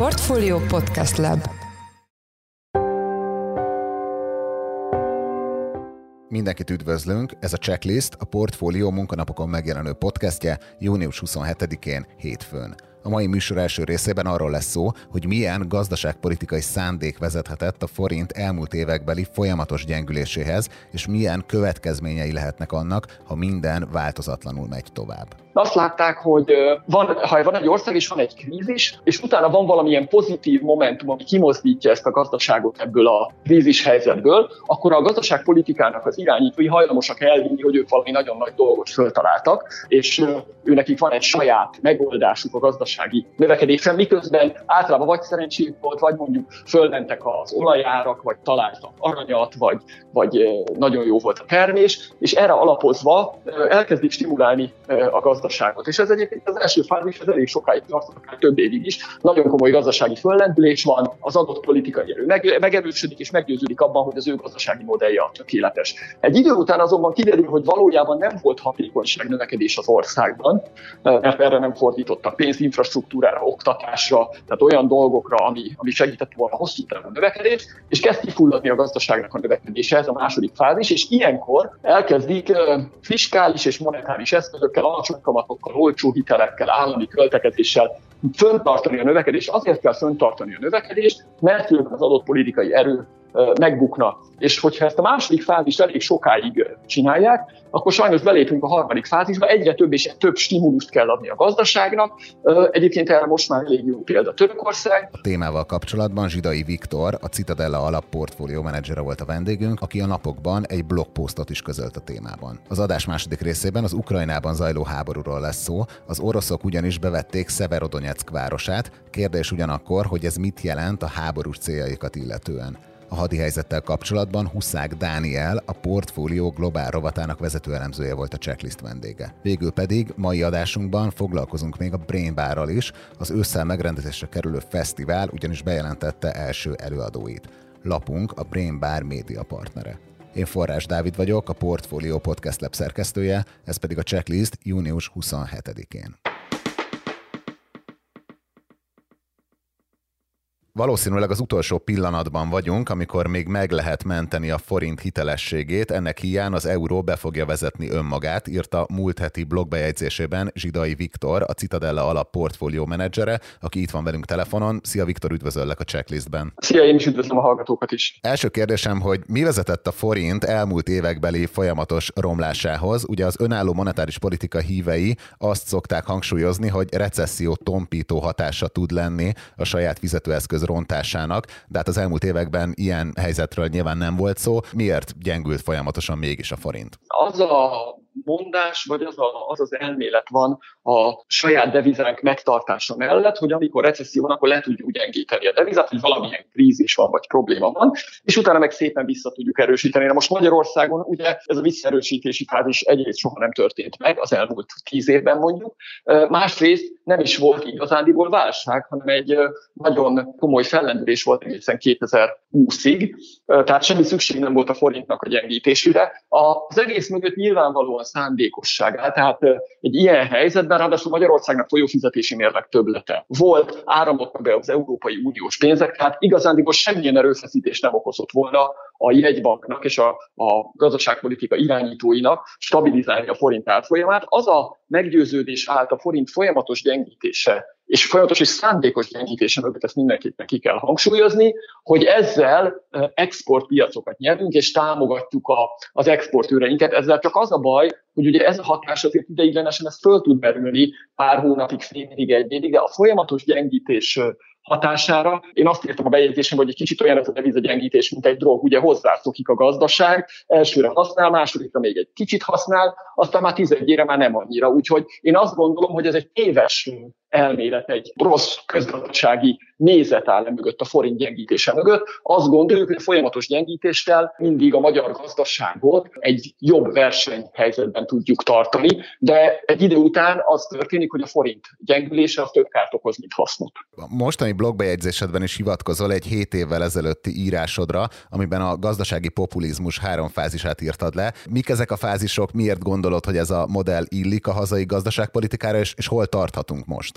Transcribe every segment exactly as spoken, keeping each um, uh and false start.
Portfolio Podcast Lab. Mindenkit üdvözlünk, ez a Checklist a Portfolio munkanapokon megjelenő podcastje június huszonhetedikén, hétfőn. A mai műsor első részében arról lesz szó, hogy milyen gazdaságpolitikai szándék vezethetett a forint elmúlt évekbeli folyamatos gyengüléséhez, és milyen következményei lehetnek annak, ha minden változatlanul megy tovább. Azt látták, hogy van, ha van egy ország és van egy krízis, és utána van valamilyen pozitív momentum, ami kimozdítja ezt a gazdaságot ebből a krízis helyzetből, akkor a gazdaságpolitikának az irányítói hajlamosak elvinni, hogy ők valami nagyon nagy dolgot föltaláltak, és őnekik van egy saját megoldásuk a gazdasági növekedésre, miközben általában vagy szerencséjük volt, vagy mondjuk fölmentek az olajárak, vagy találtak aranyat, vagy, vagy nagyon jó volt a termés, és erre alapozva elkezdik stimulálni a gazdaságot. És ez egyébként az első fázis, ez elég sokáig tartott, akár több évig is. Nagyon komoly gazdasági föllendülés van, az adott politikai erő meg, megerősödik és meggyőződik abban, hogy az ő gazdasági modellje a tökéletes. Egy idő után azonban kiderül, hogy valójában nem volt hatékonyság növekedés az országban, mert erre nem fordítottak pénzt, infrastruktúrára, oktatásra, tehát olyan dolgokra, ami, ami segített volna hosszú távú növekedés, és kezd kifulladni a gazdaságnak a növekedése, ez a második fázis, és ilyenkor elkezdik fiskális és monetáris eszközökkel, alacsony kamatokkal, olcsó hitelekkel, állami költekezéssel föntartani a növekedést. Azért kell föntartani a növekedést, mert az adott politikai erő megbukna. És hogyha ezt a második fázist elég sokáig csinálják, akkor sajnos belépünk a harmadik fázisba, egyre több és több stimulust kell adni a gazdaságnak. Egyébként erre most már elég jó példa Törökország. A témával kapcsolatban Zsiday Viktor, a Citadella Alap portfólió menedzsere volt a vendégünk, aki a napokban egy blogposztot is közölt a témában. Az adás második részében az Ukrajnában zajló háborúról lesz szó, az oroszok ugyanis bevették Szeverodonyeck városát, kérdés ugyanakkor, hogy ez mit jelent a háborús céljaikat illetően. A hadihelyzettel kapcsolatban Huszák Dániel, a Portfolio Globál rovatának vezető elemzője volt a Checklist vendége. Végül pedig mai adásunkban foglalkozunk még a Brain Barral is, az ősszel megrendezésre kerülő fesztivál ugyanis bejelentette első előadóit. Lapunk a Brain Bar média partnere. Én Forrás Dávid vagyok, a Portfolio Podcast Lab szerkesztője, ez pedig a Checklist június huszonhetedikén. Valószínűleg az utolsó pillanatban vagyunk, amikor még meg lehet menteni a forint hitelességét, ennek híján az euró be fogja vezetni önmagát, írta múlt heti blogbejegyzésében Zsiday Viktor, a Citadella Alap portfólió menedzsere, aki itt van velünk telefonon. Szia Viktor, üdvözöllek a Checklistben. Szia, én is üdvözlöm a hallgatókat is. Első kérdésem, hogy mi vezetett a forint elmúlt évekbeli folyamatos romlásához? Ugye az önálló monetáris politika hívei azt szokták hangsúlyozni, hogy recesszió tompító hatása tud lenni a saját fizetőeszköz rontásának, de hát az elmúlt években ilyen helyzetről nyilván nem volt szó. Miért gyengült folyamatosan mégis a forint? Az a mondás, vagy az, a, az az elmélet van a saját devizánk megtartása mellett, hogy amikor recesszió van, akkor le tudjuk gyengíteni a devizát, hogy valamilyen krízis van, vagy probléma van, és utána meg szépen vissza tudjuk erősíteni. Na most Magyarországon ugye ez a visszaerősítési fázis egyrészt soha nem történt meg, az elmúlt tíz évben mondjuk, másrészt nem is volt igazándiból válság, hanem egy nagyon komoly fellendülés volt egészen kétezer-húszig, tehát semmi szükség nem volt a forintnak a gyengítésére. Az egész mögött nyilvánvalóan szándékosságát, tehát egy ilyen helyzetben, ráadásul Magyarországnak folyófizetési mérleg többlete volt, áramlottak be az Európai Uniós pénzek, tehát igazándiból semmilyen erőfeszítés nem okozott volna a jegybanknak és a, a gazdaságpolitika irányítóinak stabilizálni a forint árfolyamát. Az a meggyőződés állt a forint folyamatos gyengítése, és folyamatos és szándékos gyengítése mögött, ezt mindenképpen ki kell hangsúlyozni, hogy ezzel exportpiacokat nyerünk, és támogatjuk a, az exportőreinket. Ezzel csak az a baj, hogy ugye ez a hatás azért ideiglenesen ez föl tud merülni pár hónapig, fél évig, egy évig, de a folyamatos gyengítés hatására. Én azt írtam a bejegyzésemben, hogy egy kicsit olyan ez a devizagyengítés, mint egy drog, ugye hozzászokik a gazdaság, elsőre használ, másodikra még egy kicsit használ, aztán már tizedjére már nem annyira. Úgyhogy én azt gondolom, hogy ez egy téves elmélet, egy rossz közgazdasági nézet áll mögött, a forint gyengítése mögött. Azt gondoljuk, hogy a folyamatos gyengítéssel mindig a magyar gazdaságot egy jobb versenyhelyzetben tudjuk tartani, de egy idő után az történik, hogy a forint gyengülése az több kárt okoz, mint hasznot. Mostani blogbejegyzésedben is hivatkozol egy hét évvel ezelőtti írásodra, amiben a gazdasági populizmus három fázisát írtad le. Mik ezek a fázisok, miért gondolod, hogy ez a modell illik a hazai gazdaságpolitikára, és, és hol tarthatunk most?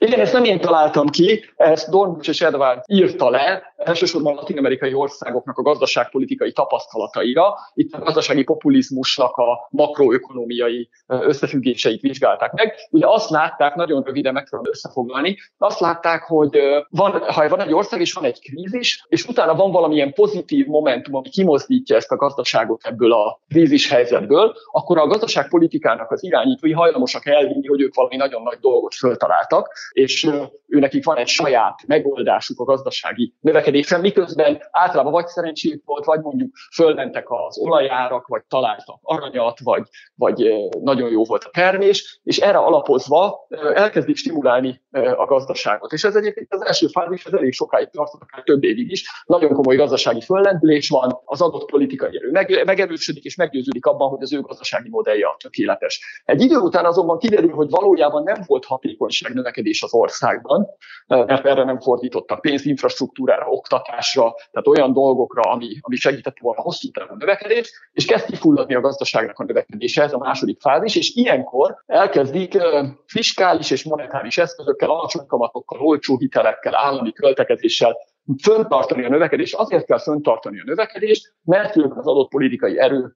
Igen, ezt nem én találtam ki, ezt Dornbusch és Edwards írta le, elsősorban latin-amerikai országoknak a gazdaságpolitikai tapasztalataira. Itt a gazdasági populizmusnak a makroökonomiai összefüggéseit vizsgálták meg. Ugye azt látták, nagyon röviden meg tudom összefoglalni, azt látták, hogy van, ha van egy ország és van egy krízis, és utána van valamilyen pozitív momentum, ami kimozdítja ezt a gazdaságot ebből a krízis helyzetből, akkor a gazdaságpolitikának az irányítói hajlamosak elvinni, hogy ők valami nagyon nagy dolgot föltaláltak, és őnekik van egy saját megoldásuk a gazdasági növekedésre, miközben általában vagy szerencséjük volt, vagy mondjuk fölmentek az olajárak, vagy találtak aranyat, vagy, vagy nagyon jó volt a termés, és erre alapozva elkezdik stimulálni a gazdaságot. És ez egyébként az első fázis, ez elég sokáig tartott, akár több évig is. Nagyon komoly gazdasági föllendülés van, az adott politikai erő meg, megerősödik, és meggyőződik abban, hogy az ő gazdasági modellje tökéletes. Egy idő után azonban kiderül, hogy valójában nem volt hatékonyság növekedés az országban, mert erre nem fordítottak pénzt, infrastruktúrára, oktatásra, tehát olyan dolgokra, ami, ami segített volna hosszú távú növekedést, és kezd kifulladni a gazdaságnak a növekedése, ez a második fázis, és ilyenkor elkezdik fiskális és monetáris eszközökkel, alacsony kamatokkal, olcsó hitelekkel, állami költekezéssel föntartani a növekedést. Azért kell föntartani a növekedést, mert az adott politikai erő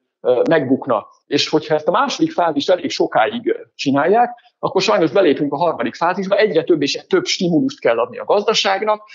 megbukna. És hogyha ezt a második fázist elég sokáig csinálják, akkor sajnos belépünk a harmadik fázisba, egyre több és több stimulust kell adni a gazdaságnak.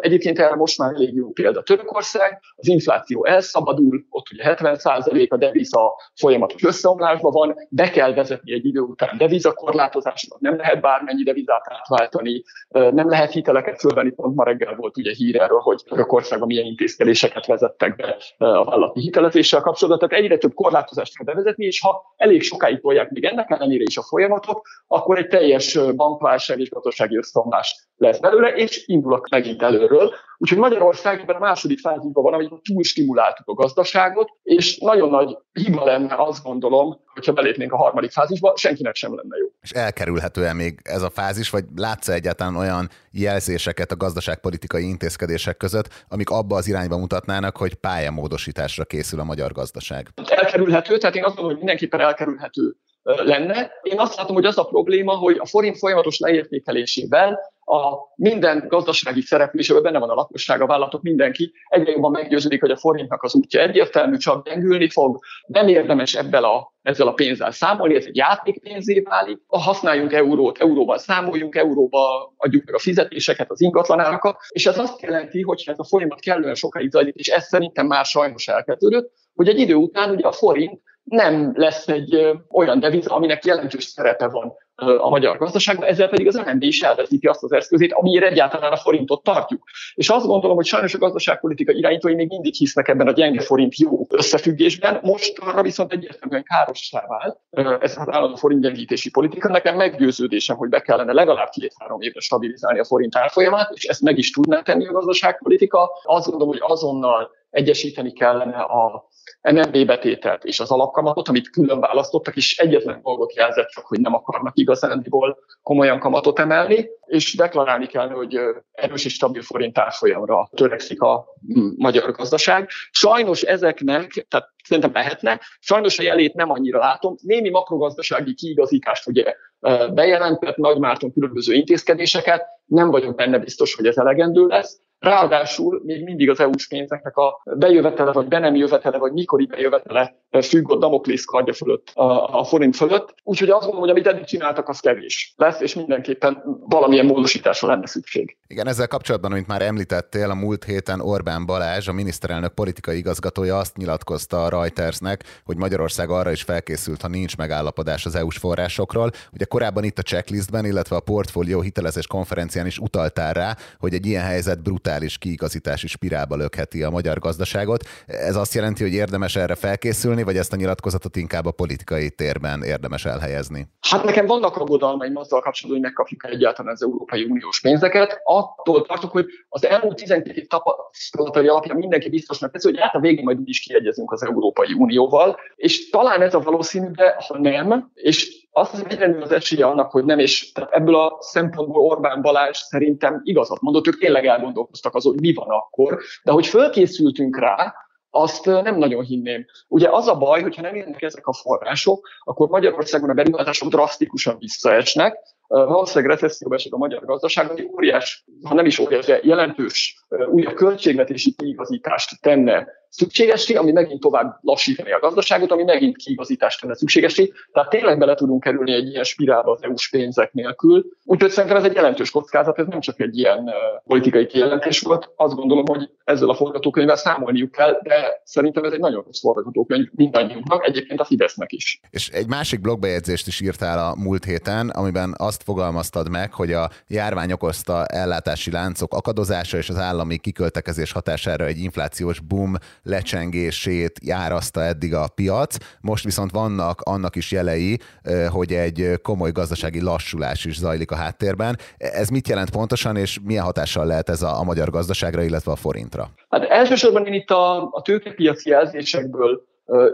Egyébként erre most már elég jó példa Törökország, az infláció elszabadul, ott ugye hetven százalék, a deviza folyamatos összeomlásban van, be kell vezetni egy idő után devizakorlátozásokat, nem lehet bármennyi devizát átváltani, nem lehet hiteleket fölvenni, pont ma reggel volt ugye hír erről, hogy Törökországban milyen intézkedéseket vezettek be a vállalati hitelezéssel kapcsolatban, tehát egyre több korlátozást kell bevezetni, és ha elég sokáig tolják még ennek ellenére is a folyamatot, akkor egy teljes bankválság és gazdasági összeomlás lesz belőle, és indulok megint előről. Úgyhogy Magyarország ebben a második fázisban van, amikor túlstimuláltuk a gazdaságot, és nagyon nagy hiba lenne, azt gondolom, hogyha belépnénk a harmadik fázisba, senkinek sem lenne jó. És elkerülhető-e még ez a fázis, vagy látsz-e egyáltalán olyan jelzéseket a gazdaságpolitikai intézkedések között, amik abba az irányba mutatnának, hogy pályamódosításra készül a magyar gazdaság? Elkerülhető, tehát én azt gondolom, hogy mindenképpen elkerülhető lenne. Én azt látom, hogy az a probléma, hogy a forint folyamatos leértékelésével a minden gazdasági szereplésében benne van a lakosság, a vállalatok, mindenki egyre jobban meggyőződik, hogy a forintnak az útja egyértelmű, csak gyengülni fog. Nem érdemes ebből a, ezzel a pénzzel számolni, ez egy játékpénzé válik. Használjunk eurót, euróban számoljunk, euróba adjuk meg a fizetéseket, az ingatlanárakat, és ez azt jelenti, hogy ez a folyamat kellően sokáig zajlik, és ez szerintem már sajnos elkezdődött, hogy egy idő után ugye a forint nem lesz egy olyan deviza, aminek jelentős szerepe van a magyar gazdaságban, ezzel pedig az em en bé is elveszíti azt az eszközét, amire egyáltalán a forintot tartjuk. És azt gondolom, hogy sajnos a gazdaságpolitika irányítói még mindig hisznek ebben a gyenge forint jó összefüggésben, most arra viszont egyértelműen károssá vált ez az állandó forint gyengítési politika. Nekem meggyőződésem, hogy be kellene legalább két-három évre stabilizálni a forint árfolyamát, és ezt meg is tudná tenni a gazdaságpolitika. Azt gondolom, hogy azonnal egyesíteni kellene a em en bé betételt és az alapkamatot, amit külön választottak, és egyetlen dolgot jelzett, csak hogy nem akarnak igazándiból komolyan kamatot emelni, és deklarálni kell, hogy erős és stabil forint árfolyamra törekszik a magyar gazdaság. Sajnos ezeknek, tehát szerintem lehetne, sajnos a jelét nem annyira látom. Némi makrogazdasági kiigazítást ugye bejelentett Nagy Márton különböző intézkedéseket, nem vagyok benne biztos, hogy ez elegendő lesz. Ráadásul még mindig az é u-s pénzeknek a bejövetele, vagy be nem jövetele, vagy mikori bejövetele függ a Damoklész kardja fölött, a forint fölött. Úgyhogy azt mondom, hogy amit eddig csináltak, az kevés lesz, és mindenképpen valamilyen módosításra lenne szükség. Igen, ezzel kapcsolatban, amit már említettél, a múlt héten Orbán Balázs, a miniszterelnök politikai igazgatója azt nyilatkozta a Reutersnek, hogy Magyarország arra is felkészült, ha nincs megállapodás az é u-s forrásokról. Ugye korábban itt a checklistben, illetve a portfólió hitelezés konferencián is utaltál rá, hogy egy ilyen helyzet brutál és kiigazítási spirálba lökheti a magyar gazdaságot. Ez azt jelenti, hogy érdemes erre felkészülni, vagy ezt a nyilatkozatot inkább a politikai térben érdemes elhelyezni? Hát nekem vannak aggodalmaim azzal kapcsolatban, hogy megkapjuk egyáltalán az Európai Uniós pénzeket. Attól tartok, hogy az elmúlt tizenkét év tapasztalatai alapján mindenki biztosnak tesz, hogy hát a végén majd úgyis kiegyezünk az Európai Unióval, és talán ez a valószínű, de ha nem, és azt hiszem, egyre nő az esélye annak, hogy nem, és ebből a szempontból Orbán Balázs szerintem igazat mondott, ők tényleg elgondolkoztak azon, hogy mi van akkor, de hogy fölkészültünk rá, azt nem nagyon hinném. Ugye az a baj, hogyha nem jönnek ezek a források, akkor Magyarországon a beruházások drasztikusan visszaesnek, valószínűleg recesszióba esik a magyar gazdaság, ami óriás, ha nem is óriás, de jelentős új költségvetési kiigazítást tenne szükségessé, ami megint tovább lassítani a gazdaságot, ami megint kiigazítást tenne szükségessé. Tehát tényleg bele tudunk kerülni egy ilyen spirálba az é u-s pénzek nélkül. Úgyhogy szerintem ez egy jelentős kockázat, ez nem csak egy ilyen politikai kijelentés volt. Azt gondolom, hogy ezzel a forgatókönyvvel számolniuk kell, de szerintem ez egy nagyon rossz forgatókönyv mindannyiunknak, egyébként a Fidesznek is. És egy másik blogbejegyzést is írtál a múlt héten, amiben azt fogalmaztad meg, hogy a járvány okozta ellátási láncok akadozása és az állami kiköltekezés hatására egy inflációs boom lecsengését járaszta eddig a piac, most viszont vannak annak is jelei, hogy egy komoly gazdasági lassulás is zajlik a háttérben. Ez mit jelent pontosan, és milyen hatással lehet ez a, a magyar gazdaságra, illetve a forintra? Hát elsősorban én itt a, a tőkepiaci jelzésekből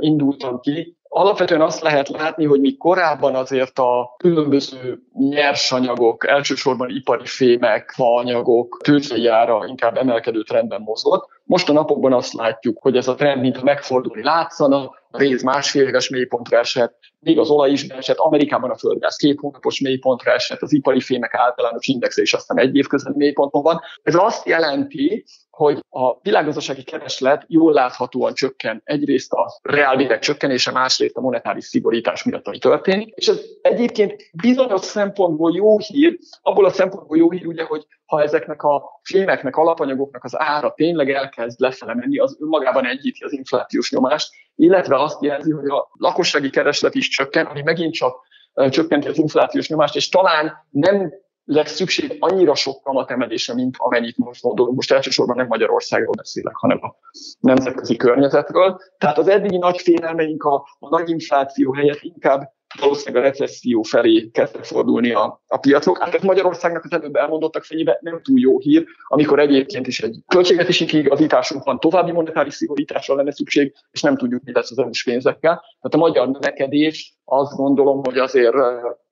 indultam ki. Alapvetően azt lehet látni, hogy mi korábban azért a különböző nyersanyagok, elsősorban ipari fémek, faanyagok tőzsdei ára inkább emelkedő trendben mozgott. Most a napokban azt látjuk, hogy ez a trend mintha megfordulni látszana, a réz másfél éves mélypontra esett, még az olaj is beesett, Amerikában a földgáz két hónapos mélypontra esett, az ipari fémek általános indexe is aztán egy évközben mélyponton van. Ez azt jelenti, hogy a világgazdasági kereslet jól láthatóan csökken, egyrészt a reálbérek csökkenése, másrészt a monetáris szigorítás miatt, ami történik. És ez egyébként bizonyos szempontból jó hír, abból a szempontból jó hír, ugye, hogy ha ezeknek a fémeknek, alapanyagoknak az ára tényleg elkezd lefele menni, az önmagában enyhíti az inflációs nyomást, illetve azt jelzi, hogy a lakossági kereslet is csökken, ami megint csak csökkenti az inflációs nyomást, és talán nem lesz szükség annyira sok kamatemelésre, mint amennyit most gondolunk. Most elsősorban nem Magyarországról beszélek, hanem a nemzetközi környezetről. Tehát az eddigi nagy félelmeink a, a nagy infláció helyett inkább valószínűleg a recesszió felé kezdtek fordulni a, a piacok. Hát ez Magyarországnak az előbb elmondottak fényében nem túl jó hír, amikor egyébként is egy költségvetési kiigazításunk van, további monetáris szigorításra lenne szükség, és nem tudjuk, mi lesz az é u-s pénzekkel. Tehát a magyar növekedés azt gondolom, hogy azért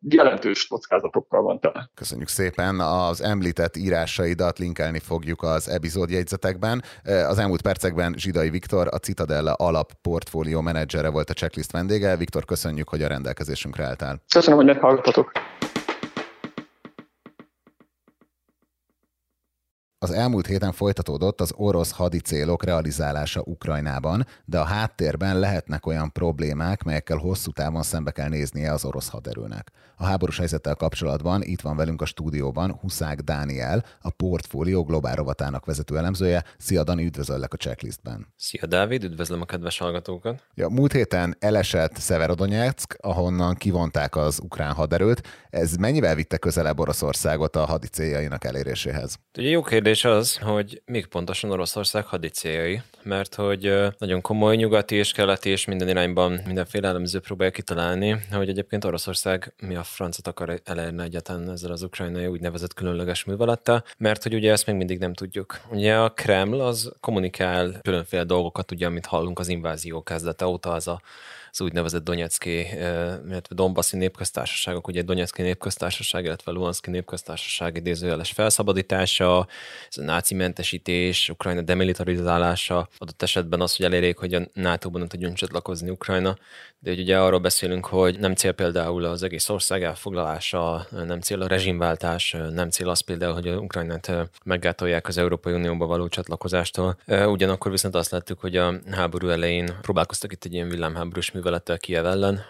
jelentős kockázatokkal van tele. Köszönjük szépen, az említett írásaidat linkelni fogjuk az epizódjegyzetekben. Az elmúlt percekben Zsiday Viktor, a Citadella Alap portfólió menedzsere volt a Checklist vendége. Viktor, köszönjük, hogy a rendelkezésünkre álltál. Köszönöm, hogy meghallgattatok. Az elmúlt héten folytatódott az orosz hadicélok realizálása Ukrajnában, de a háttérben lehetnek olyan problémák, melyekkel hosszú távon szembe kell néznie az orosz haderőnek. A háborús helyzettel kapcsolatban itt van velünk a stúdióban Huszák Dániel, a Portfolio Globál rovatának vezető elemzője. Szia, Dani, üdvözöllek a Checklistben. Szia, Dávid, üdvözlöm a kedves hallgatókat. Ja, múlt héten elesett Szeverodonyeck, ahonnan kivonták az ukrán haderőt. Ez mennyivel vitte közelebb Oroszországot a hadicéljainak eléréséhez? Ugye jó kérdés. És az, hogy még pontosan Oroszország hadicéljai, mert hogy nagyon komoly nyugati és keleti és minden irányban mindenféle elemző próbálja kitalálni, hogy egyébként Oroszország mi a francot akar elérni egyáltalán ezzel az ukrajnai úgynevezett különleges művelettel, mert hogy ugye ezt még mindig nem tudjuk. Ugye a Kreml az kommunikál különféle dolgokat, ugye, amit hallunk az invázió kezdete óta, az a az úgynevezett Donyecki, illetve Donbassi népköztársaságok, ugye Donyecki népköztársaság, illetve Luhanszki népköztársaság idézőjeles felszabadítása, ez a náci mentesítés, Ukrajna demilitarizálása, adott esetben az, hogy elérjék, hogy a nátóban nem tudjon csatlakozni Ukrajna, de ugye arról beszélünk, hogy nem cél például az egész ország elfoglalása, nem cél a rezsimváltás, nem cél az például, hogy Ukrajnát meggátolják az Európai Unióba való csatlakozástól. Ugyanakkor viszont azt láttuk, hogy a háború elején próbálkoztak itt egy ilyen villámháborús művelettel Kijev ellen,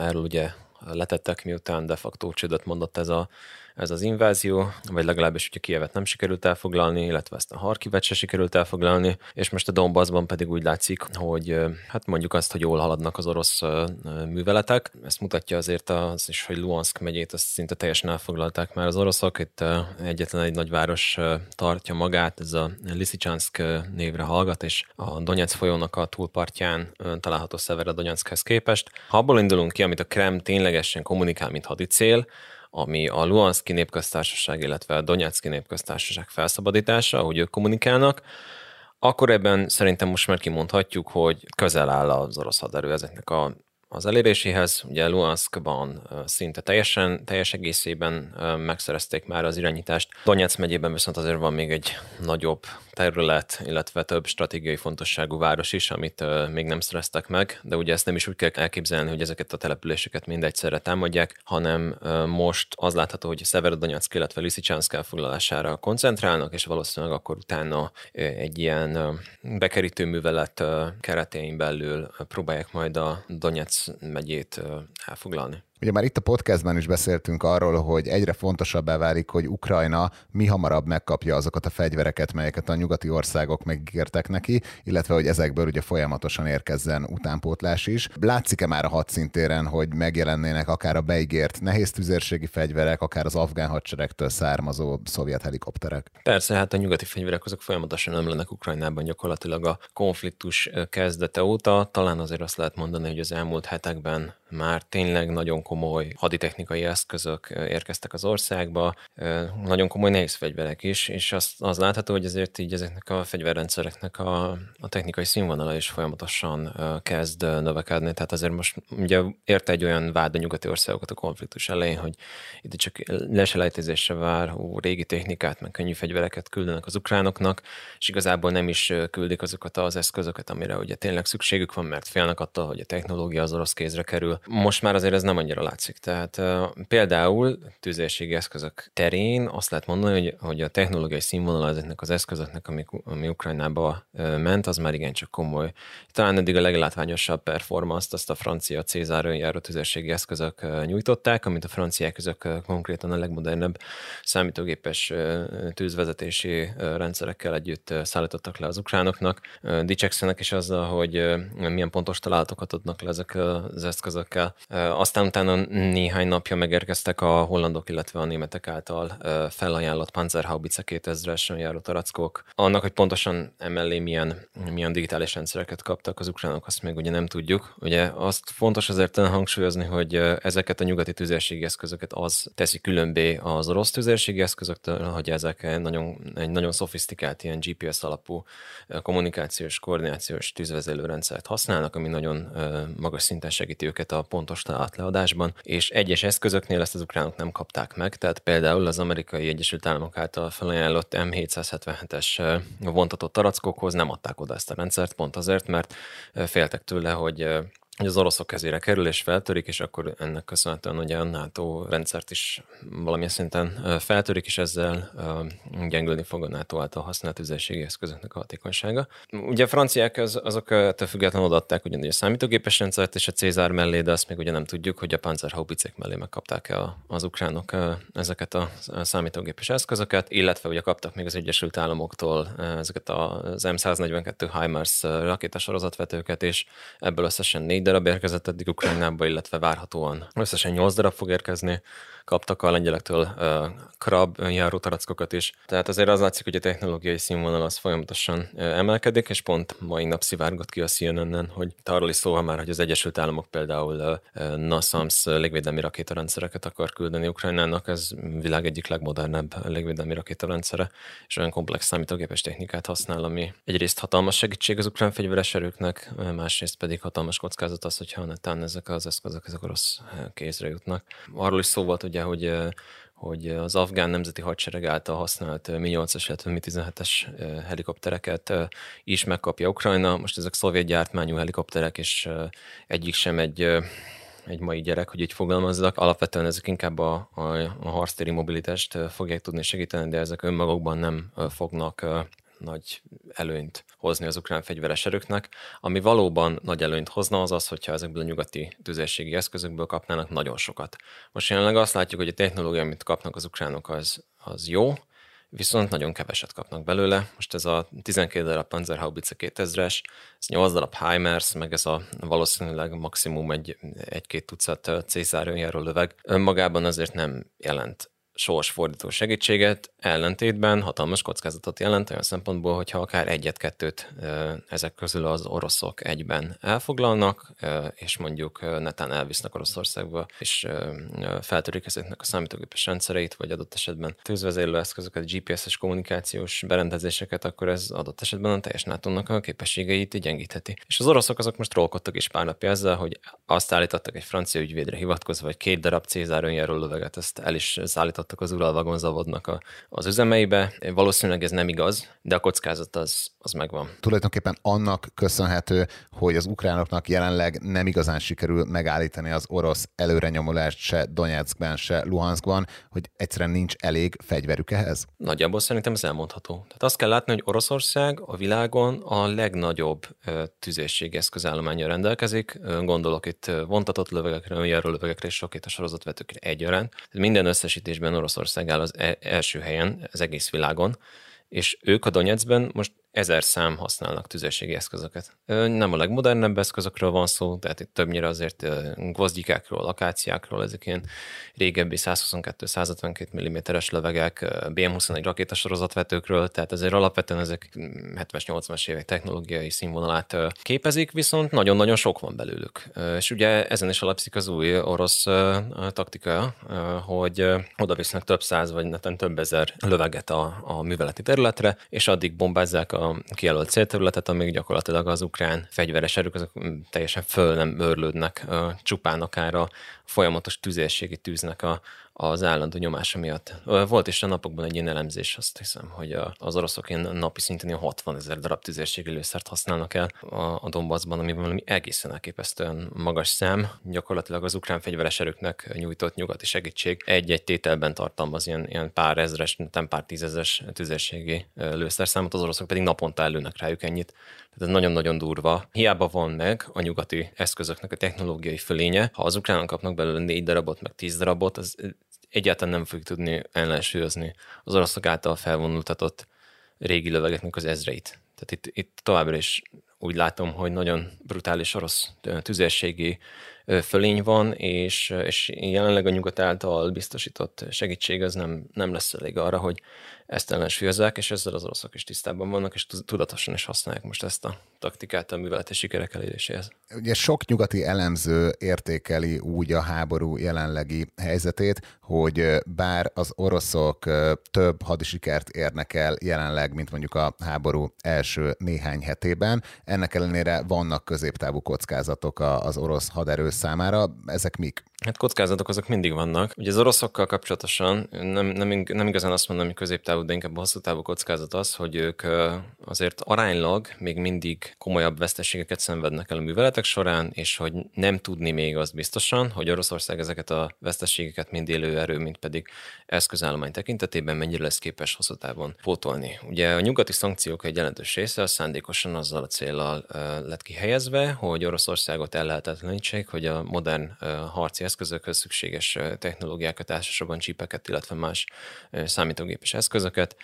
erről ugye letettek, miután de facto csődöt mondott ez a ez az invázió, vagy legalábbis, hogyha Kijevet nem sikerült elfoglalni, illetve ezt a Harkivet se sikerült elfoglalni, és most a Donbassban pedig úgy látszik, hogy hát mondjuk azt, hogy jól haladnak az orosz műveletek. Ezt mutatja azért az is, hogy Luhanszk megyét azt szinte teljesen elfoglalták már az oroszok. Itt egyetlen egy nagyváros tartja magát, ez a Liszicsanszk névre hallgat, és a Donyec folyónak a túlpartján található Szeverodonyeckhez képest. Ha abból indulunk ki, amit a Kreml ténylegesen kommunikál, mint hadicél, ami a Luhanszki népköztársaság, illetve a Donetszki népköztársaság felszabadítása, ahogy ők kommunikálnak, akkor ebben szerintem most már kimondhatjuk, hogy közel áll az orosz haderő ezeknek a az eléréséhez. Ugye Luhanszkban szinte teljesen, teljes egészében megszerezték már az irányítást. Donyec megyében viszont azért van még egy nagyobb terület, illetve több stratégiai fontosságú város is, amit még nem szereztek meg, de ugye ezt nem is úgy kell elképzelni, hogy ezeket a településeket mind egyszerre támadják, hanem most az látható, hogy Szeverodonyeck, illetve Liszicsanszk elfoglalására koncentrálnak, és valószínűleg akkor utána egy ilyen bekerítő művelet keretein belül próbálják majd a Donetsz megyét elfoglalni. Ugye már itt a podcastben is beszéltünk arról, hogy egyre fontosabbá válik, hogy Ukrajna mi hamarabb megkapja azokat a fegyvereket, melyeket a nyugati országok megígértek neki, illetve hogy ezekből ugye folyamatosan érkezzen utánpótlás is. Látszik-e már a hadszintéren, hogy megjelennének akár a beígért nehéz tüzérségi fegyverek, akár az afgán hadseregtől származó szovjet helikopterek? Persze, hát a nyugati fegyverek azok folyamatosan ömlenek Ukrajnában gyakorlatilag a konfliktus kezdete óta. Talán azért azt lehet mondani, hogy az elmúlt hetekben már tényleg nagyon komoly haditechnikai eszközök érkeztek az országba, nagyon komoly nehéz fegyverek is, és az, az látható, hogy ezért így ezeknek a fegyverrendszereknek a, a technikai színvonala is folyamatosan kezd növekedni. Tehát azért most ugye érte egy olyan vád a nyugati országokat a konfliktus elején, hogy itt csak leselejtezésre váró régi technikát, meg könnyű fegyvereket küldenek az ukránoknak, és igazából nem is küldik azokat az eszközöket, amire ugye tényleg szükségük van, mert félnek attól, hogy a technológia az orosz kézre kerül. Most már azért ez nem annyira látszik. Tehát például tüzérségi eszközök terén azt lehet mondani, hogy, hogy a technológiai színvonala ezeknek az eszközöknek, ami, ami Ukrajnába ment, az már igencsak komoly. Talán eddig a leglátványosabb performance-t azt a francia César önjáró tüzérségi eszközök nyújtották, amit a franciák ezek konkrétan a legmodernebb számítógépes tűzvezetési rendszerekkel együtt szállítottak le az ukránoknak. Dicsekszenek is azzal, hogy milyen pontos találatokat adnak le ezek az eszközökkel. Aztán utána néhány napja megérkeztek a hollandok, illetve a németek által felajánlott Panzerhaubitze kétezres önjáró tarackók. Annak, hogy pontosan emellé milyen, milyen digitális rendszereket kaptak az ukránok, azt még ugye nem tudjuk. Ugye azt fontos azért hangsúlyozni, hogy ezeket a nyugati tüzérségi eszközöket az teszi különbé az orosz tüzérségi eszközöktől, hogy ezek egy nagyon, egy nagyon szofisztikált ilyen gé pé es alapú kommunikációs, koordinációs tűzvezélőrendszert használnak, ami nagyon magas szinten segíti őket a pontos találatleadásban, és egyes eszközöknél ezt az ukránok nem kapták meg, tehát például az amerikai Egyesült Államok által felajánlott em hétszázhetvenhetes vontatott tarackókhoz nem adták oda ezt a rendszert, pont azért, mert féltek tőle, hogy hogy az oroszok kezére kerül és feltörik, és akkor ennek köszönhetően ugye a NATO rendszert is valamilyen szinten feltörik, és ezzel gyengülni fog a NATO által használt tüzérségi eszközöknek a hatékonysága. Ugye a franciák az, azok ettől függetlenül odaadták ugyanúgy a számítógépes rendszert és a César mellé, de azt még ugye nem tudjuk, hogy a Panzerhaubicék mellé megkapták-e az ukránok ezeket a számítógépes eszközöket, illetve ugye kaptak még az Egyesült Államoktól ezeket az em száznegyvenkettő HIMARS rakétasorozatvetőket, és ebből összesen négy darab érkezett eddig Ukrajnába, illetve várhatóan összesen nyolc darab fog érkezni. Kaptak a lengyelektől uh, krab önjáró tarackokat is. Tehát azért az látszik, hogy a technológiai színvonal az folyamatosan uh, emelkedik, és pont mai nap szivárgott ki a cé en enen, hogy arról is szóval már, hogy az Egyesült Államok például uh, NASAMS légvédelmi rakétarendszereket akar küldeni Ukrajnának, ez világ egyik legmodernebb légvédelmi rakétarendszere, és olyan komplex számítógépes technikát használ, ami egyrészt hatalmas segítség az ukrán fegyveres erőknek, másrészt pedig hatalmas kockázat az, hogyha netán ezek az eszközök ezek orosz kézre jutnak. Arról is szó volt, hogy hogy, hogy az afgán nemzeti hadsereg által használt mi nyolcas, illetve mi tizenhetes helikoptereket is megkapja Ukrajna. Most ezek szovjet gyártmányú helikopterek, és egyik sem egy, egy mai gyerek, hogy így fogalmazzak. Alapvetően ezek inkább a, a, a harctéri mobilitást fogják tudni segíteni, de ezek önmagukban nem fognak nagy előnyt hozni az ukrán fegyveres erőknek. Ami valóban nagy előnyt hozna, az az, hogyha ezekből a nyugati tüzérségi eszközökből kapnának nagyon sokat. Most jelenleg azt látjuk, hogy a technológia, amit kapnak az ukránok, az, az jó, viszont nagyon keveset kapnak belőle. Most ez a tizenkét darab Panzerhaubitze kétezres, ez nyolc darab HIMARS, meg ez a valószínűleg maximum egy, egy-két tucat César önjáró löveg önmagában azért nem jelent sorsfordító segítséget, ellentétben hatalmas kockázatot jelent olyan szempontból, hogyha akár egyet-kettőt ezek közül az oroszok egyben elfoglalnak, és mondjuk netán elvisznek Oroszországba, és feltörik ezeknek a számítógépes rendszereit, vagy adott esetben tűzvezérlő eszközöket, gé pé es-es kommunikációs berendezéseket, akkor ez adott esetben a teljes nátónak a képességeit gyengítheti. És az oroszok azok most trollkodtak is pár napja ezzel, hogy azt állítottak egy francia ügyvédre hivatkozva, hogy két darab César önjelölő löveget ezt el is szállítottak az Uralvagonzavodnak a, az üzemeibe. Valószínűleg ez nem igaz, de a kockázat az, az megvan. Tulajdonképpen annak köszönhető, hogy az ukránoknak jelenleg nem igazán sikerül megállítani az orosz előrenyomulást se Donetszkben, se Luhanszkban, hogy egyszerűen nincs elég fegyverük ehhez? Nagyjából szerintem ez elmondható. Tehát azt kell látni, hogy Oroszország a világon a legnagyobb tüzérségi eszközállománnyal rendelkezik. Gondolok itt vontatott lövegekre, önjáró lövegekre és rakétas hordozatvetőkre egyaránt. Minden összesítésben Oroszország áll az első helyen az egész világon, és ők a Donetszben most ezer szám használnak tüzérségi eszközöket. Nem a legmodernebb eszközökről van szó, tehát itt többnyire azért gvozdikákról, akáciákról, ezek ilyen régebbi száz huszonkettő száz ötvenkét mm-es lövegek, bé em huszonegy rakétasorozatvetőkről, tehát azért alapvetően ezek hetvenes nyolcvanas évek technológiai színvonalát képezik, viszont nagyon-nagyon sok van belőlük. És ugye ezen is alapszik az új orosz taktika, hogy oda visznek több száz vagy neten több ezer löveget a, a műveleti területre, és addig bombázzák a a kijelölt célterületet, amíg gyakorlatilag az ukrán fegyveres erők azok teljesen föl nem őrlődnek, csupán akár a folyamatos tüzérségi tűznek a, az állandó nyomása miatt. Volt is a napokban egy ilyen elemzés, azt hiszem, hogy az oroszok ilyen napi szinten hatvanezer darab tüzérségi lőszert használnak el a Donbassban, ami valami egészen elképesztően magas szám. Gyakorlatilag az ukrán fegyveres erőknek nyújtott nyugati segítség egy-egy tételben tartalmaz ilyen, ilyen pár ezres, nem pár tízezres tüzérségi lőszerszámot, az oroszok pedig naponta előnek rájuk ennyit. Tehát ez nagyon-nagyon durva. Hiába van meg a nyugati eszközöknek a technológiai fölénye, ha az ukránok kapnak belőle négy darabot, meg tíz darabot, az egyáltalán nem fogjuk tudni ellensúlyozni az oroszok által felvonultatott régi lövegeknek az ezreit. Tehát itt, itt továbbra is úgy látom, hogy nagyon brutális orosz tüzérségi fölény van, és, és jelenleg a nyugat által biztosított segítség az nem, nem lesz elég arra, hogy ezt ellensúlyozzák, és ezzel az oroszok is tisztában vannak, és tudatosan is használják most ezt a taktikát a műveleti sikerek eléréséhez. Ugye sok nyugati elemző értékeli úgy a háború jelenlegi helyzetét, hogy bár az oroszok több hadisikert érnek el jelenleg, mint mondjuk a háború első néhány hetében, ennek ellenére vannak középtávú kockázatok az orosz haderő számára. Ezek mik? Hát kockázatok azok mindig vannak. Ugye az oroszokkal kapcsolatosan nem, nem, nem igazán azt mondom, hogy középtávú, de inkább a hosszú távú kockázat az, hogy ők azért aránylag még mindig komolyabb veszteségeket szenvednek el a műveletek során, és hogy nem tudni még azt biztosan, hogy Oroszország ezeket a veszteségeket mind élő erő, mint pedig eszközállomány tekintetében mennyire lesz képes hosszú távon pótolni. Ugye a nyugati szankciók egy jelentős része az szándékosan azzal a céllal lett kihelyezve, hogy Oroszországot ellehetetlenítsék, hogy a modern harci eszközökhöz szükséges technológiákat, elsősorban csípeket, illetve más számítógépes eszközöket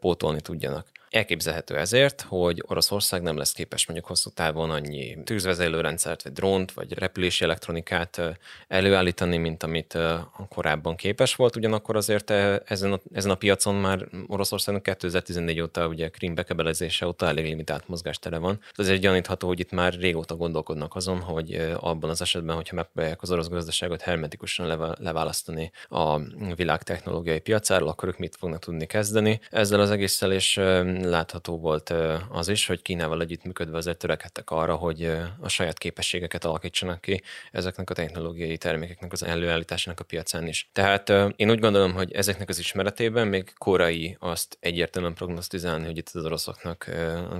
pótolni tudjanak. Elképzelhető ezért, hogy Oroszország nem lesz képes mondjuk hosszú távon annyi tűzvezérlőrendszert, vagy drónt, vagy repülési elektronikát előállítani, mint amit korábban képes volt. Ugyanakkor azért ezen a, ezen a piacon már Oroszországnak kétezer-tizennégy óta, ugye a Krím bekebelezése óta elég limitált mozgástere van. Ezért gyanítható, hogy itt már régóta gondolkodnak azon, hogy abban az esetben, hogyha megpróbálják az orosz gazdaságot hermetikusan leválasztani a világ technológiai piacáról, akkor ők mit fognak tudni kezdeni ezzel az egésszel, és látható volt az is, hogy Kínával együttműködve azért törekedtek arra, hogy a saját képességeket alakítsanak ki ezeknek a technológiai termékeknek az előállításának a piacán is. Tehát én úgy gondolom, hogy ezeknek az ismeretében még korai azt egyértelműen prognosztizálni, hogy itt az oroszoknak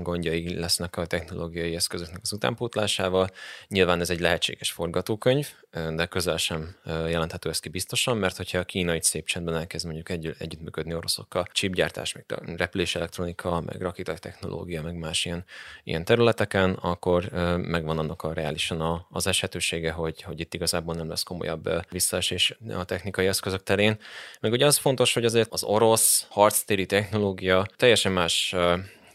gondjai lesznek a technológiai eszközöknek az utánpótlásával. Nyilván ez egy lehetséges forgatókönyv, de közel sem jelenthető ez ki biztosan, mert hogyha a Kína itt szép csendben elkezd mondjuk egy, együttműködni oroszokkal, csípgyártás, meg repülés elektronika, meg rakétatechnológia, meg más ilyen, ilyen területeken, akkor megvan annak a reálisan az eshetősége, hogy, hogy itt igazából nem lesz komolyabb visszaesés a technikai eszközök terén. Meg ugye az fontos, hogy azért az orosz harctéri technológia teljesen más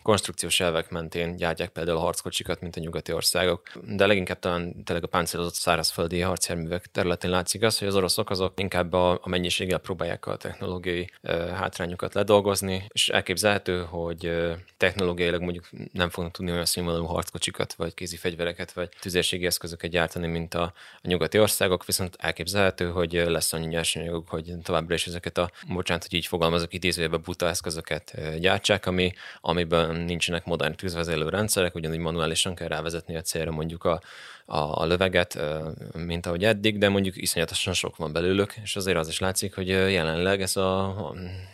konstrukciós elvek mentén gyártják például a harckocsikat, mint a nyugati országok. De leginkább talán tényleg a páncélozott szárazföldi harcjárművek területén látszik az, hogy az oroszok azok inkább a, a mennyiséggel próbálják a technológiai e, hátrányokat ledolgozni, és elképzelhető, hogy e, technológiailag mondjuk nem fognak tudni olyan színvonalú harckocsikat, vagy kézi fegyvereket, vagy tüzérségi eszközöket gyártani, mint a, a nyugati országok, viszont elképzelhető, hogy lesz annyi nyersanyaguk, hogy továbbra is ezeket a, bocsánat, hogy így fogalmazok, idézőjelben buta eszközöket gyártsák, ami, amiben nincsenek modern tűzvezelő rendszerek, ugyanúgy manuálisan kell rávezetni a célra mondjuk a, a, a löveget, mint ahogy eddig, de mondjuk iszonyatosan sok van belőlük, és azért az is látszik, hogy jelenleg ez a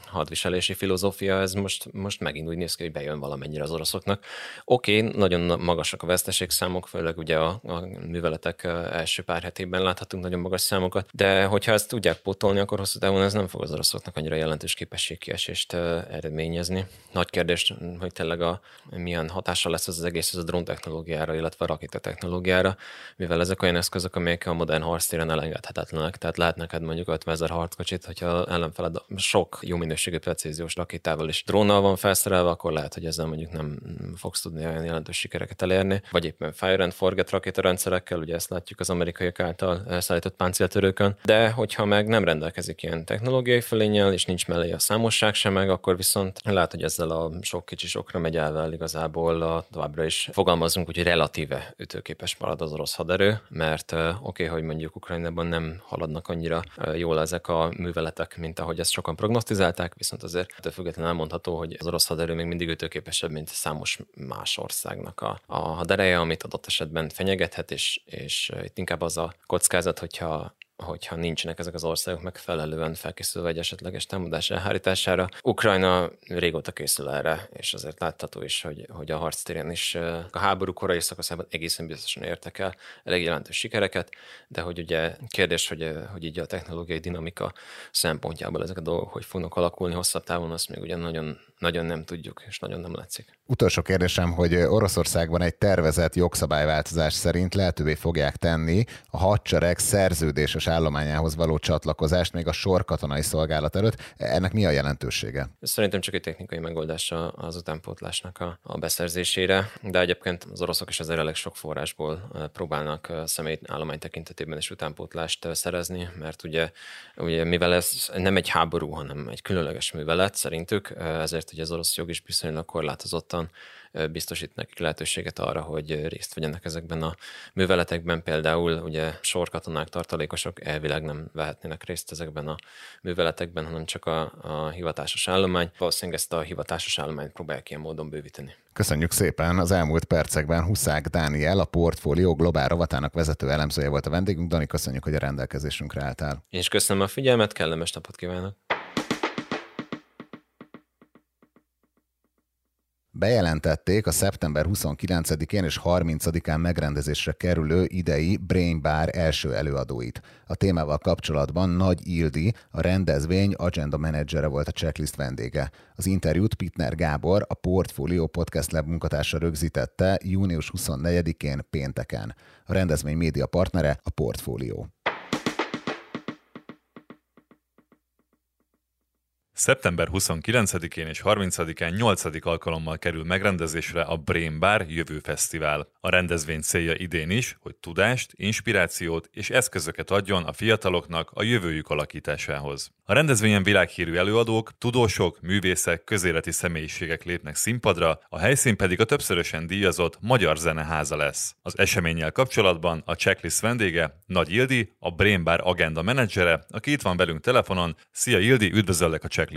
hadviselési filozófia, ez most, most megint úgy néz ki, hogy bejön valamennyire az oroszoknak. Oké, okay, nagyon magasak a veszteségszámok, főleg ugye a, a műveletek első pár hetében láthatunk nagyon magas számokat, de hogyha ezt tudják pótolni, akkor hosszú távon ez nem fog az oroszoknak annyira jelentős képességkiesést eredményezni. Nagy kérdés, hogy tényleg a, milyen hatással lesz az egész az a drón technológiára, illetve a rakéta technológiára, mivel ezek olyan eszközök, amelyek a modern harctéren elengedhetetlenek. Tehát lehet neked mondjuk ötvenezer harckocsit, hogyha ellenfeled sok jó minőségű precíziós rakétával és drónnal van felszerelve, akkor lehet, hogy ezzel mondjuk nem fogsz tudni olyan jelentős sikereket elérni, vagy éppen fire and forget rakétarendszerekkel, ugye ezt látjuk az amerikaiak által szállított páncéltörőkön, de hogyha meg nem rendelkezik ilyen technológiai fölénnyel, és nincs mellé a számosság sem meg, akkor viszont lehet, hogy ezzel a sok kicsi sokra megy elvel igazából a, továbbra is fogalmazunk, hogy relatíve ütőképes marad az orosz haderő, mert oké, okay, hogy mondjuk Ukrajnában nem haladnak annyira jól ezek a műveletek, mint ahogy ezt sokan prognosztizálták, viszont azért ettől függetlenül elmondható, hogy az orosz haderő még mindig ütőképesebb, mint számos más országnak a, a hadereje, amit adott esetben fenyegethet, és, és itt inkább az a kockázat, hogyha hogyha nincsenek ezek az országok megfelelően felkészülve egy esetleges támadás elhárítására. Ukrajna régóta készül erre, és azért látható is, hogy, hogy a harctéren is a háború korai szakaszában egészen biztosan értek el elég jelentős sikereket, de hogy ugye kérdés, hogy, hogy így a technológiai dinamika szempontjából ezek a dolgok, hogy fognak alakulni hosszabb távon, azt még ugye nagyon, nagyon nem tudjuk, és nagyon nem látszik. Utolsó kérdésem, hogy Oroszországban egy tervezett jogszabályváltozás szerint lehetővé fogják tenni a hadsereg szerződéses állományához való csatlakozást még a sorkatonai szolgálat előtt. Ennek mi a jelentősége? Szerintem csak egy technikai megoldás az utánpótlásnak a, a beszerzésére, de egyébként az oroszok is azért elég sok forrásból próbálnak személyi állomány tekintetében is utánpótlást szerezni, mert ugye, ugye mivel ez nem egy háború, hanem egy különleges művelet szerintük, ezért ugye az orosz jog is viszonylag korlátozottan biztosít nekik lehetőséget arra, hogy részt vegyenek ezekben a műveletekben. Például ugye sorkatonák, tartalékosok elvileg nem vehetnének részt ezekben a műveletekben, hanem csak a, a hivatásos állomány. Valószínűleg ezt a hivatásos állományt próbálják ilyen módon bővíteni. Köszönjük szépen! Az elmúlt percekben Huszák Dániel, a Portfolio Globál rovatának vezető elemzője volt a vendégünk. Dani, köszönjük, hogy a rendelkezésünkre álltál. És köszönöm a figyelmet, kellemes napot kívánok! Bejelentették a szeptember huszonkilencedikén és harmincadikán megrendezésre kerülő idei Brain Bar első előadóit. A témával kapcsolatban Nagy Ildi, a rendezvény agenda menedzsere volt a checklist vendége. Az interjút Pintér Gábor, a Portfolio Podcast Lab munkatársa rögzítette június huszonnegyedikén pénteken. A rendezvény média partnere a Portfolio. szeptember huszonkilencedikén és harmincadikán nyolcadik alkalommal kerül megrendezésre a Brain Bar Jövő Fesztivál. A rendezvény célja idén is, hogy tudást, inspirációt és eszközöket adjon a fiataloknak a jövőjük alakításához. A rendezvényen világhírű előadók, tudósok, művészek, közéleti személyiségek lépnek színpadra, a helyszín pedig a többszörösen díjazott Magyar Zeneháza lesz. Az eseménnyel kapcsolatban a checklist vendége Nagy Ildi, a Brain Bar agenda menedzsere, aki itt van velünk telefonon. Szia Ildi, üdvözöllek a checklist.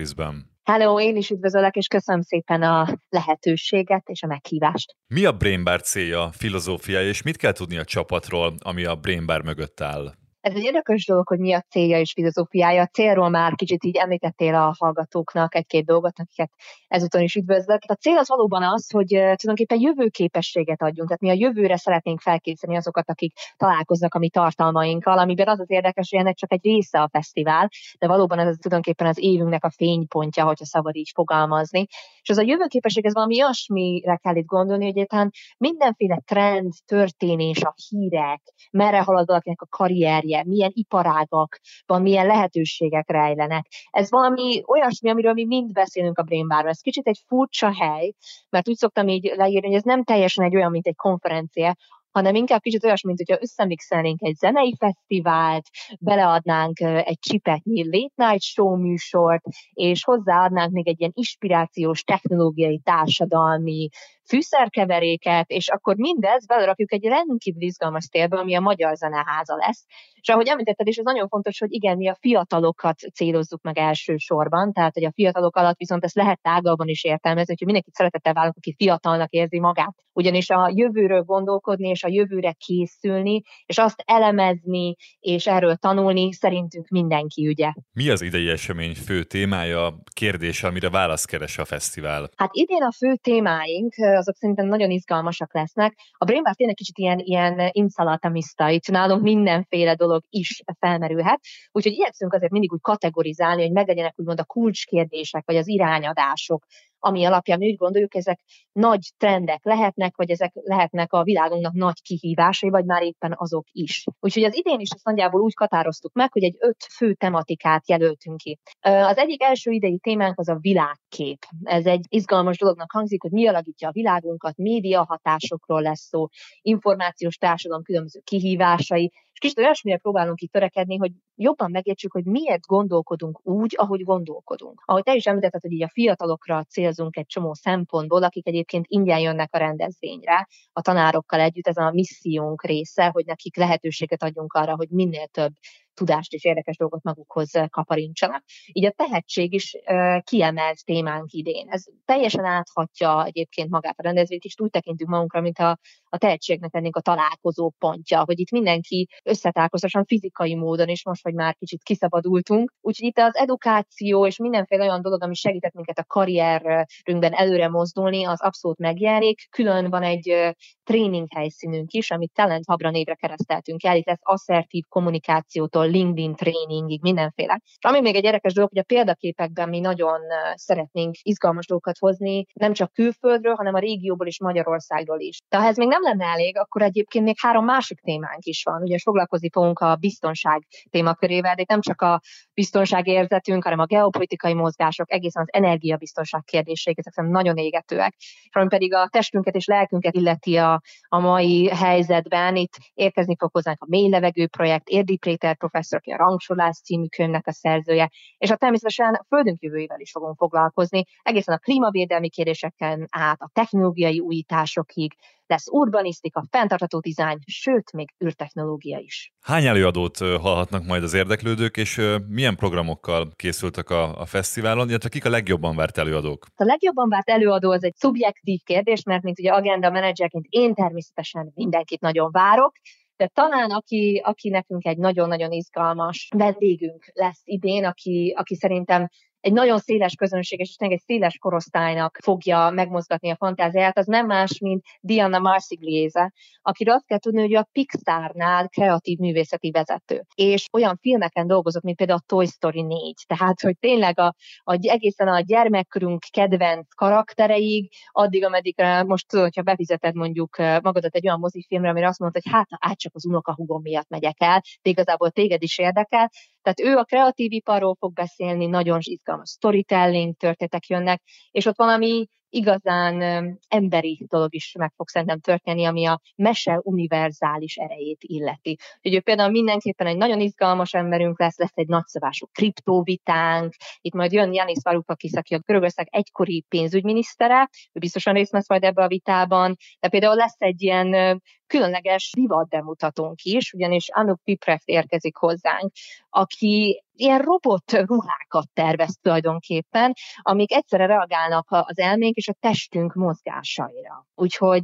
Hello, én is üdvözöllek, és köszönöm szépen a lehetőséget és a meghívást. Mi a Brain Bar célja, filozófiája, és mit kell tudni a csapatról, ami a Brain Bar mögött áll? Ez egy érdekes dolog, hogy mi a célja és filozófiája. A célról már kicsit így említettél a hallgatóknak egy-két dolgot, akiket ezúton is üdvözlök. A cél az valóban az, hogy tulajdonképpen jövőképességet adjunk, tehát mi a jövőre szeretnénk felkészíteni azokat, akik találkoznak a mi tartalmainkkal, amiben az az érdekes, hogy ennek csak egy része a fesztivál, de valóban ez tulajdonképpen az évünknek a fénypontja, hogyha szabad így fogalmazni. És az a jövőképesség, ez valami olyasmire kell itt gondolni, hogy egyáltalán mindenféle trend, történés, a hírek, merre halad valakinek a karrierje, jövője, milyen iparágakban, milyen lehetőségek rejlenek. Ez valami olyasmi, amiről mi mind beszélünk a Brain Barban. Ez kicsit egy furcsa hely, mert úgy szoktam így leírni, hogy ez nem teljesen egy olyan, mint egy konferencia, hanem inkább kicsit olyasmi, mint hogyha összemixelnénk egy zenei fesztivált, beleadnánk egy csipetnyi late night show műsort, és hozzáadnánk még egy ilyen inspirációs, technológiai, társadalmi fűszerkeveréket, és akkor mindez belerakjuk egy rendkívül izgalmas térbe, ami a Magyar Zeneháza lesz. És ahogy említetted is, ez nagyon fontos, hogy igen, mi a fiatalokat célozzuk meg elsősorban, tehát hogy a fiatalok alatt viszont ezt lehet tágabban is értelmezni, úgyhogy mindenkit szeretettel várunk, aki fiatalnak érzi magát. Ugyanis a jövőről gondolkodni és a jövőre készülni, és azt elemezni és erről tanulni szerintünk mindenki ügye. Mi az idei esemény fő témája, kérdése, amire választ keres a fesztivál? Hát idén a fő témáink, azok szerintem nagyon izgalmasak lesznek. A Brain Bar tényleg kicsit ilyen, ilyen inszalatamiszta, itt nálunk mindenféle dolog is felmerülhet, úgyhogy igyekszünk azért mindig úgy kategorizálni, hogy meglegyenek úgymond a kulcskérdések, vagy az irányadások, ami alapján mi úgy gondoljuk, ezek nagy trendek lehetnek, vagy ezek lehetnek a világunknak nagy kihívásai, vagy már éppen azok is. Úgyhogy az idén is ezt nagyjából úgy határoztuk meg, hogy egy öt fő tematikát jelöltünk ki. Az egyik első idei témánk az a világkép. Ez egy izgalmas dolognak hangzik, hogy mi alakítja a világunkat, média hatásokról lesz szó, információs társadalom különböző kihívásai, és kicsit olyasmire próbálunk itt törekedni, hogy jobban megértsük, hogy miért gondolkodunk úgy, ahogy gondolkodunk. Ahogy te is említetted, hogy így a fiatalokra célzunk egy csomó szempontból, akik egyébként ingyen jönnek a rendezvényre, a tanárokkal együtt, ez a missziónk része, hogy nekik lehetőséget adjunk arra, hogy minél több tudást és érdekes dolgot magukhoz kaparintsanak. Így a tehetség is ö, kiemelt témánk idén. Ez teljesen áthatja egyébként magát a rendezvényt, és úgy tekintünk magunkra, mintha a tehetségnek lennénk a találkozó pontja, hogy itt mindenki összetálkoztasson fizikai módon, és most, hogy már kicsit kiszabadultunk. Úgyhogy itt az edukáció és mindenféle olyan dolog, ami segített minket a karrierünkben előre mozdulni, az abszolút megjelenik. Külön van egy ö, tréning helyszínünk is, amit Talent Hubra névre kereszteltünk el. Itt lesz asszertív kommunikációtól LinkedIn tréningig, mindenféle. És ami még egy érdekes dolog, hogy a példaképekben mi nagyon szeretnénk izgalmas dolgokat hozni, nem csak külföldről, hanem a régióból és Magyarországról is. De ha ez még nem lenne elég, akkor egyébként még három másik témánk is van, ugyanis foglalkozni fogunk a biztonság témakörével, de nem csak a biztonságérzetünk, hanem a geopolitikai mozgások, egészen az energiabiztonság kérdései, ezek szerintem nagyon égetőek. Ami pedig a testünket és lelkünket illeti a, a mai helyzetben, itt érkezni fog hozzánk a mély levegő projekt, Érdi Péter professzor, aki a Rangsorlás című könyvnek a szerzője, és a természetesen a földünk jövőjével is fogunk foglalkozni, egészen a klímavédelmi kérdéseken át, a technológiai újításokig, lesz urbanisztika, fenntartható dizájn, sőt, még űrtechnológia is. Hány előadót hallhatnak majd az érdeklődők, és milyen programokkal készültek a, a fesztiválon, illetve kik a legjobban várt előadók? A legjobban várt előadó az egy szubjektív kérdés, mert mint ugye agenda menedzserként én természetesen mindenkit nagyon várok, de talán aki, aki nekünk egy nagyon-nagyon izgalmas vendégünk lesz idén, aki, aki szerintem egy nagyon széles közönség, és tényleg egy széles korosztálynak fogja megmozgatni a fantáziáját, az nem más, mint Diana Marcy Gliese, akiről azt kell tudni, hogy a Pixarnál kreatív művészeti vezető. És olyan filmeken dolgozott, mint például a Toy Story négy. Tehát, hogy tényleg a, a, egészen a gyermekkorunk kedvenc karaktereig, addig, ameddig most tudod, hogyha befizeted mondjuk magadat egy olyan mozifilmre, amire azt mondod, hogy hát, át csak az unokahúgom miatt megyek el, de igazából téged is érdekel. Tehát ő a kreatív iparról fog beszélni, nagyon izgalmas storytelling történetek jönnek, és ott valami igazán emberi dolog is meg fog szerintem történni, ami a mese univerzális erejét illeti. Úgyhogy például mindenképpen egy nagyon izgalmas emberünk lesz, lesz egy nagyszabású kriptóvitánk, itt majd jön Janis Varoufakis, aki a Görögország egykori pénzügyminisztere, ő biztosan részt vesz majd ebbe a vitában, de például lesz egy ilyen különleges divat bemutatónk is, ugyanis Anouk Pipreft érkezik hozzánk, aki ilyen robot ruhákat tervez tulajdonképpen, amik egyszerre reagálnak az elménk és a testünk mozgásaira. Úgyhogy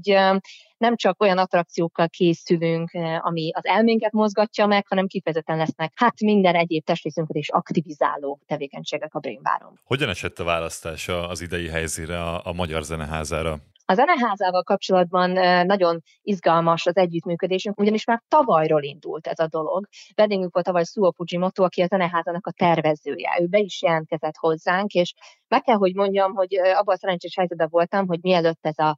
nem csak olyan attrakciókkal készülünk, ami az elménket mozgatja meg, hanem kifejezetten lesznek hát minden egyéb testrészünket is aktivizáló tevékenységek a Brain Baron. Hogyan esett a választás az idei helyszínre, a Magyar Zeneházára? A Zeneházával kapcsolatban nagyon izgalmas az együttműködésünk, ugyanis már tavalyról indult ez a dolog. Vendégünk volt tavaly Suo Fujimoto, aki a Zeneházának a tervezője. Ő be is jelentkezett hozzánk, és meg kell, hogy mondjam, hogy abban a szerencsés helyzetben voltam, hogy mielőtt ez a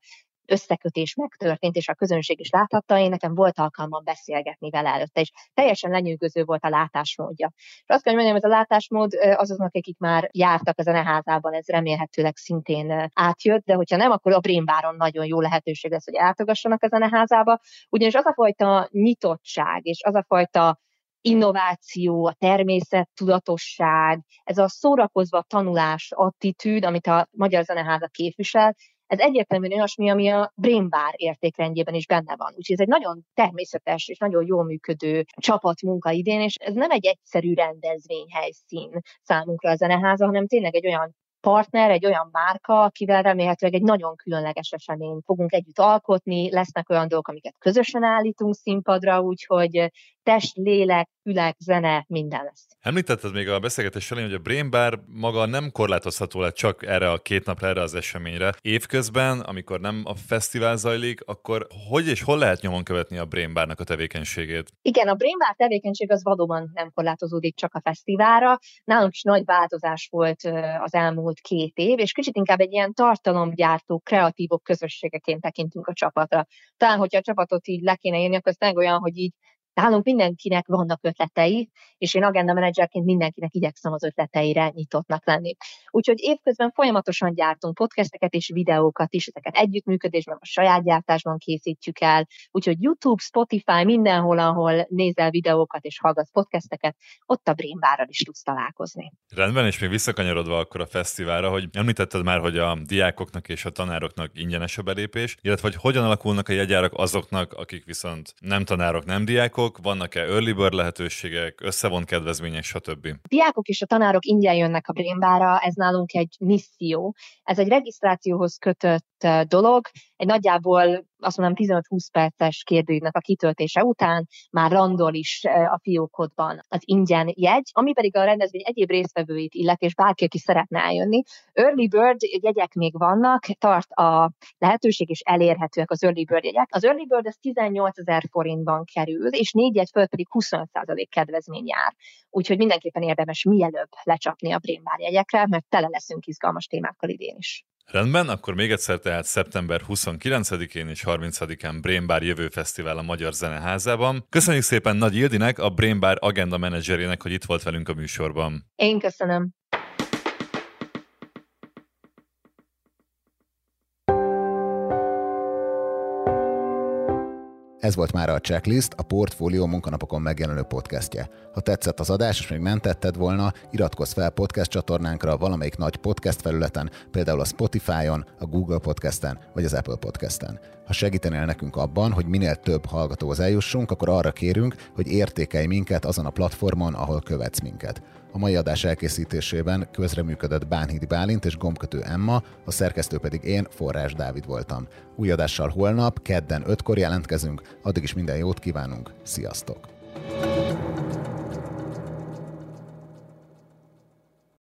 összekötés megtörtént, és a közönség is láthatta, én nekem volt alkalmam beszélgetni vele előtte, és teljesen lenyűgöző volt a látásmódja. És azt kell mondjam, hogy ez a látásmód azoknak, akik már jártak a zeneházában, ez remélhetőleg szintén átjött, de hogyha nem, akkor a Brain Baron nagyon jó lehetőség lesz, hogy eltogassanak a zeneházába, ugyanis az a fajta nyitottság, és az a fajta innováció, a természet, tudatosság, ez a szórakozva tanulás attitűd, amit a Magyar Zeneháza képvisel, ez egyértelműen olyasmi, ami a Brain Bar értékrendjében is benne van. Úgyhogy ez egy nagyon természetes és nagyon jól működő csapatmunka idén, és ez nem egy egyszerű rendezvényhelyszín számunkra a zeneháza, hanem tényleg egy olyan partner, egy olyan márka, akivel remélhetőleg egy nagyon különleges eseményt fogunk együtt alkotni, lesznek olyan dolgok, amiket közösen állítunk színpadra, úgyhogy test, lélek, fülek, zene, minden lesz. Említetted még a beszélgetés elején, hogy a Brain Bar maga nem korlátozható le csak erre a két napra, erre az eseményre. Évközben, amikor nem a fesztivál zajlik, akkor hogy és hol lehet nyomon követni a Brain Barnak a tevékenységét? Igen, a Brain Bar tevékenység az valóban nem korlátozódik csak a fesztiválra. Nálunk is nagy változás volt az elmúlt két év, és kicsit inkább egy ilyen tartalomgyártó, kreatívok közösségeként tekintünk a csapatra. Talán, hogyha a csapatot így le kéne írni, akkor ez olyan, hogy így nálunk mindenkinek vannak ötletei, és én agenda menedzserként mindenkinek igyekszem az ötleteire nyitottnak lenni. Úgyhogy évközben folyamatosan gyártunk podcasteket és videókat is, ezeket együttműködésben, a saját gyártásban készítjük el. Úgyhogy YouTube, Spotify, mindenhol, ahol nézel videókat és hallgatsz podcasteket, ott a Brain Barral is tudsz találkozni. Rendben, és még visszakanyarodva akkor a fesztiválra, hogy említetted már, hogy a diákoknak és a tanároknak ingyenes a belépés, illetve hogy hogyan alakulnak a jegyárak azoknak, akik viszont nem tanárok, nem diákok, vannak-e early bird lehetőségek, összevont kedvezmények, stb.? A diákok és a tanárok ingyen jönnek a Brain Barra, ez nálunk egy misszió. Ez egy regisztrációhoz kötött dolog, egy nagyjából azt mondom tizenöt-húsz perces kérdőívnek a kitöltése után már landol is a fiókodban az ingyen jegy, ami pedig a rendezvény egyéb résztvevőit illet, és bárki, aki szeretne eljönni. Early bird jegyek még vannak, tart a lehetőség, és elérhetőek az early bird jegyek. Az early bird az tizennyolcezer forintban kerül, és négy jegy föl pedig huszonöt százalék kedvezmény jár. Úgyhogy mindenképpen érdemes mielőbb lecsapni a Brain Bar jegyekre, mert tele leszünk izgalmas témákkal idén is. Rendben, akkor még egyszer tehát szeptember huszonkilencedikén és harmincadikán Brain Bar jövő fesztivál a Magyar Zeneházában. Köszönjük szépen Nagy Ildinek, a Brain Bar agenda menedzserének, hogy itt volt velünk a műsorban. Én köszönöm. Ez volt már a Checklist, a Portfólió munkanapokon megjelenő podcastje. Ha tetszett az adás, és még nem tetted volna, iratkozz fel podcast csatornánkra valamelyik nagy podcast felületen, például a Spotify-on, a Google Podcasten vagy az Apple Podcasten. Ha segítenél nekünk abban, hogy minél több hallgatóhoz eljussunk, akkor arra kérünk, hogy értékelj minket azon a platformon, ahol követsz minket. A mai adás elkészítésében közreműködött Bánhidi Bálint és Gombkötő Emma, a szerkesztő pedig én, Forrás Dávid voltam. Új adással holnap, kedden ötkor jelentkezünk, addig is minden jót kívánunk, sziasztok!